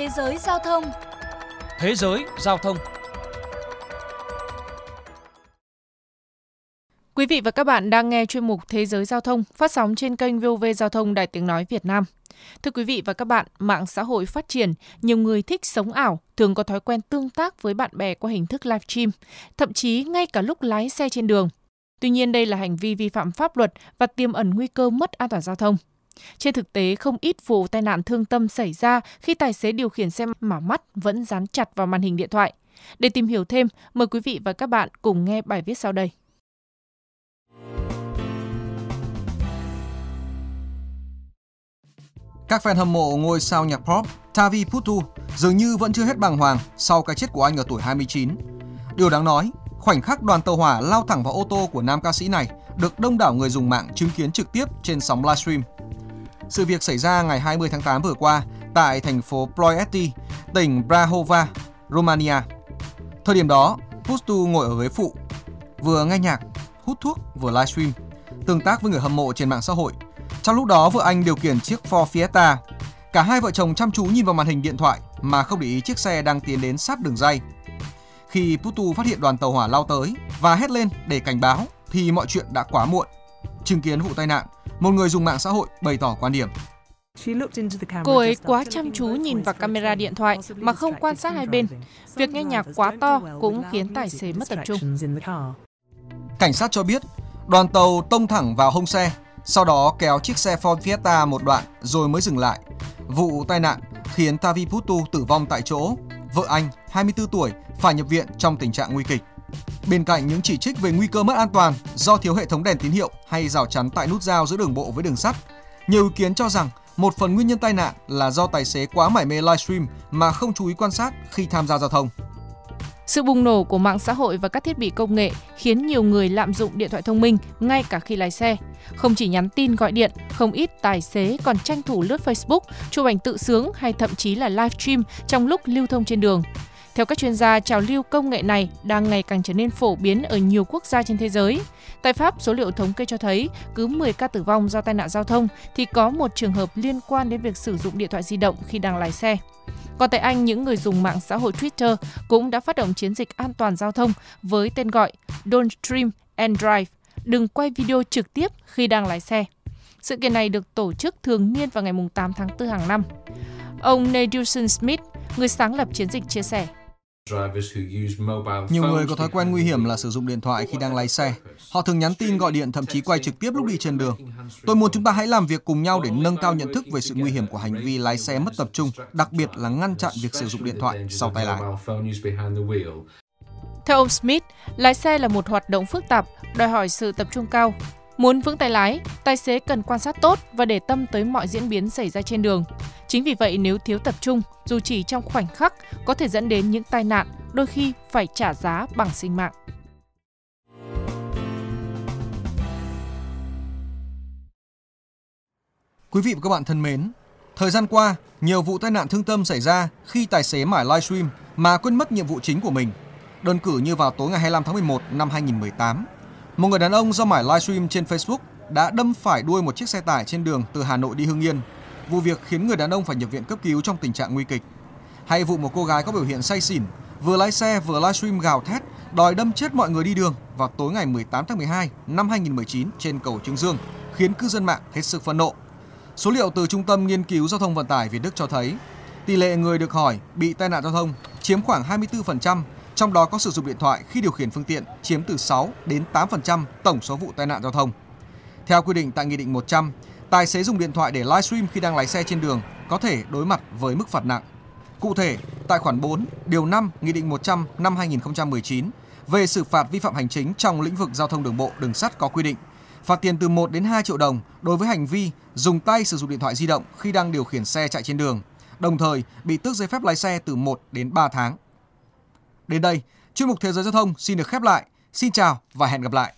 Thế giới giao thông. Thế giới giao thông. Quý vị và các bạn đang nghe chuyên mục Thế giới giao thông phát sóng trên kênh VOV Giao thông Đài Tiếng nói Việt Nam. Thưa quý vị và các bạn, mạng xã hội phát triển, nhiều người thích sống ảo, thường có thói quen tương tác với bạn bè qua hình thức livestream, thậm chí ngay cả lúc lái xe trên đường. Tuy nhiên, đây là hành vi vi phạm pháp luật và tiềm ẩn nguy cơ mất an toàn giao thông. Trên thực tế, không ít vụ tai nạn thương tâm xảy ra khi tài xế điều khiển xe mà mắt vẫn dán chặt vào màn hình điện thoại. Để tìm hiểu thêm, mời quý vị và các bạn cùng nghe bài viết sau đây. Các fan hâm mộ ngôi sao nhạc pop Tavi Putu dường như vẫn chưa hết bàng hoàng sau cái chết của anh ở tuổi 29. Điều đáng nói, khoảnh khắc đoàn tàu hỏa lao thẳng vào ô tô của nam ca sĩ này được đông đảo người dùng mạng chứng kiến trực tiếp trên sóng livestream. Sự việc xảy ra ngày 20 tháng 8 vừa qua tại thành phố Ploiesti, tỉnh Brahova, Romania. Thời điểm đó, Putu ngồi ở ghế phụ, vừa nghe nhạc, hút thuốc vừa livestream, tương tác với người hâm mộ trên mạng xã hội. Trong lúc đó, vợ anh điều khiển chiếc Ford Fiesta. Cả hai vợ chồng chăm chú nhìn vào màn hình điện thoại mà không để ý chiếc xe đang tiến đến sát đường ray. Khi Putu phát hiện đoàn tàu hỏa lao tới và hét lên để cảnh báo thì mọi chuyện đã quá muộn. Chứng kiến vụ tai nạn, một người dùng mạng xã hội bày tỏ quan điểm. Cô ấy quá chăm chú nhìn vào camera điện thoại mà không quan sát hai bên. Việc nghe nhạc quá to cũng khiến tài xế mất tập trung. Cảnh sát cho biết, đoàn tàu tông thẳng vào hông xe, sau đó kéo chiếc xe Ford Fiesta một đoạn rồi mới dừng lại. Vụ tai nạn khiến Tavi Putu tử vong tại chỗ. Vợ anh, 24 tuổi, phải nhập viện trong tình trạng nguy kịch. Bên cạnh những chỉ trích về nguy cơ mất an toàn do thiếu hệ thống đèn tín hiệu hay rào chắn tại nút giao giữa đường bộ với đường sắt, nhiều ý kiến cho rằng một phần nguyên nhân tai nạn là do tài xế quá mải mê livestream mà không chú ý quan sát khi tham gia giao thông. Sự bùng nổ của mạng xã hội và các thiết bị công nghệ khiến nhiều người lạm dụng điện thoại thông minh ngay cả khi lái xe. Không chỉ nhắn tin gọi điện, không ít tài xế còn tranh thủ lướt Facebook, chụp ảnh tự sướng hay thậm chí là livestream trong lúc lưu thông trên đường. Theo các chuyên gia, trào lưu công nghệ này đang ngày càng trở nên phổ biến ở nhiều quốc gia trên thế giới. Tại Pháp, số liệu thống kê cho thấy cứ 10 ca tử vong do tai nạn giao thông thì có một trường hợp liên quan đến việc sử dụng điện thoại di động khi đang lái xe. Còn tại Anh, những người dùng mạng xã hội Twitter cũng đã phát động chiến dịch an toàn giao thông với tên gọi Don't Stream and Drive, đừng quay video trực tiếp khi đang lái xe. Sự kiện này được tổ chức thường niên vào ngày 8 tháng 4 hàng năm. Ông Ned Wilson Smith, người sáng lập chiến dịch, chia sẻ. Nhiều người có thói quen nguy hiểm là sử dụng điện thoại khi đang lái xe. Họ thường nhắn tin, gọi điện, thậm chí quay trực tiếp lúc đi trên đường. Tôi muốn chúng ta hãy làm việc cùng nhau để nâng cao nhận thức về sự nguy hiểm của hành vi lái xe mất tập trung, đặc biệt là ngăn chặn việc sử dụng điện thoại sau tay lái. Theo ông Smith, lái xe là một hoạt động phức tạp, đòi hỏi sự tập trung cao. Muốn vững tay lái, tài xế cần quan sát tốt và để tâm tới mọi diễn biến xảy ra trên đường. Chính vì vậy, nếu thiếu tập trung, dù chỉ trong khoảnh khắc, có thể dẫn đến những tai nạn, đôi khi phải trả giá bằng sinh mạng. Quý vị và các bạn thân mến, thời gian qua, nhiều vụ tai nạn thương tâm xảy ra khi tài xế mải livestream mà quên mất nhiệm vụ chính của mình. Đơn cử như vào tối ngày 25 tháng 11 năm 2018, một người đàn ông do mải livestream trên Facebook đã đâm phải đuôi một chiếc xe tải trên đường từ Hà Nội đi Hưng Yên. Vụ việc khiến người đàn ông phải nhập viện cấp cứu trong tình trạng nguy kịch. Hay vụ một cô gái có biểu hiện say xỉn, vừa lái xe vừa livestream gào thét, đòi đâm chết mọi người đi đường vào tối ngày 18 tháng 12 năm 2019 trên cầu Trương Dương, khiến cư dân mạng hết sức phẫn nộ. Số liệu từ Trung tâm Nghiên cứu Giao thông Vận tải Việt Đức cho thấy, tỷ lệ người được hỏi bị tai nạn giao thông chiếm khoảng 24%, trong đó có sử dụng điện thoại khi điều khiển phương tiện chiếm từ 6 đến 8% tổng số vụ tai nạn giao thông. Theo quy định tại Nghị định 100, tài xế dùng điện thoại để livestream khi đang lái xe trên đường có thể đối mặt với mức phạt nặng. Cụ thể, tại khoản 4, điều 5, Nghị định 100 năm 2019 về xử phạt vi phạm hành chính trong lĩnh vực giao thông đường bộ, đường sắt có quy định phạt tiền từ 1 đến 2 triệu đồng đối với hành vi dùng tay sử dụng điện thoại di động khi đang điều khiển xe chạy trên đường, đồng thời bị tước giấy phép lái xe từ 1 đến 3 tháng. Đến đây, chuyên mục Thế giới Giao thông xin được khép lại. Xin chào và hẹn gặp lại!